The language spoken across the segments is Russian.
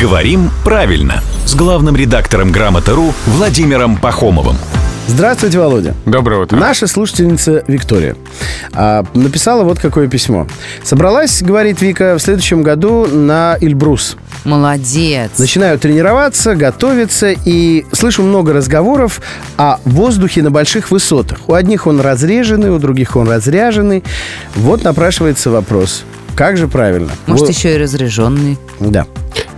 Говорим правильно с главным редактором «Грамота.ру» Владимиром Пахомовым. Здравствуйте, Володя. Доброе утро. Наша слушательница Виктория написала вот какое письмо. Собралась, говорит Вика, в следующем году на Эльбрус. Молодец. Начинаю тренироваться, готовиться и слышу много разговоров о воздухе на больших высотах. У одних он разреженный, у других он разряженный. Вот напрашивается вопрос. Как же правильно? Может, еще и разреженный. Да.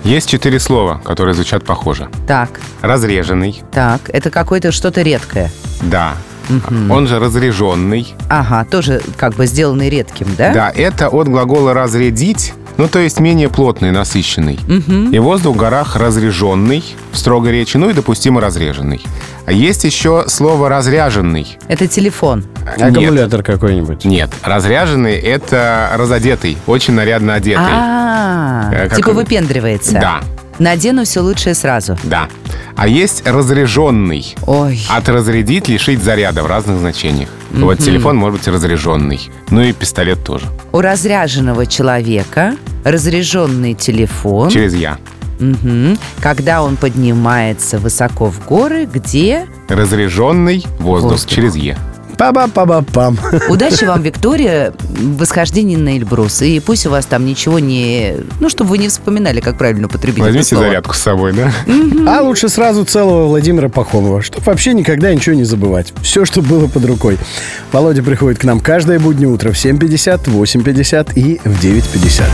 Есть 4 слова, которые звучат похоже. Так. Разреженный. Так. Это какое-то что-то редкое. Да. Угу. Он же разреженный. Ага, тоже как бы сделанный редким, да? Да, это от глагола «разрядить». Ну, то есть менее плотный, насыщенный. Угу. И воздух в горах разреженный, в строгой речи, ну и допустимо разреженный. А есть еще слово «разряженный». Это телефон. Аккумулятор какой-нибудь. Нет, разряженный — это разодетый, очень нарядно одетый. Типа выпендривается. Да. Надену все лучшее сразу. Да. А есть разряженный. Ой. От разрядить, лишить заряда в разных значениях. Mm-hmm. Вот телефон может быть разряженный. Ну и пистолет тоже. У разряженного человека разряженный телефон. Через «я». Mm-hmm. Когда он поднимается высоко в горы, где... Разряженный воздух. Через «е». Па-ба-па-ба-пам. Удачи вам, Виктория, в восхождении на Эльбрус. И пусть у вас там ничего не... Ну, чтобы вы не вспоминали, как правильно употребить. Возьмите зарядку с собой, да? Mm-hmm. А лучше сразу целого Владимира Пахомова, чтобы вообще никогда ничего не забывать. Все, что было под рукой. Володя приходит к нам каждое буднее утро в 7:50, в 8:50 и в 9:50.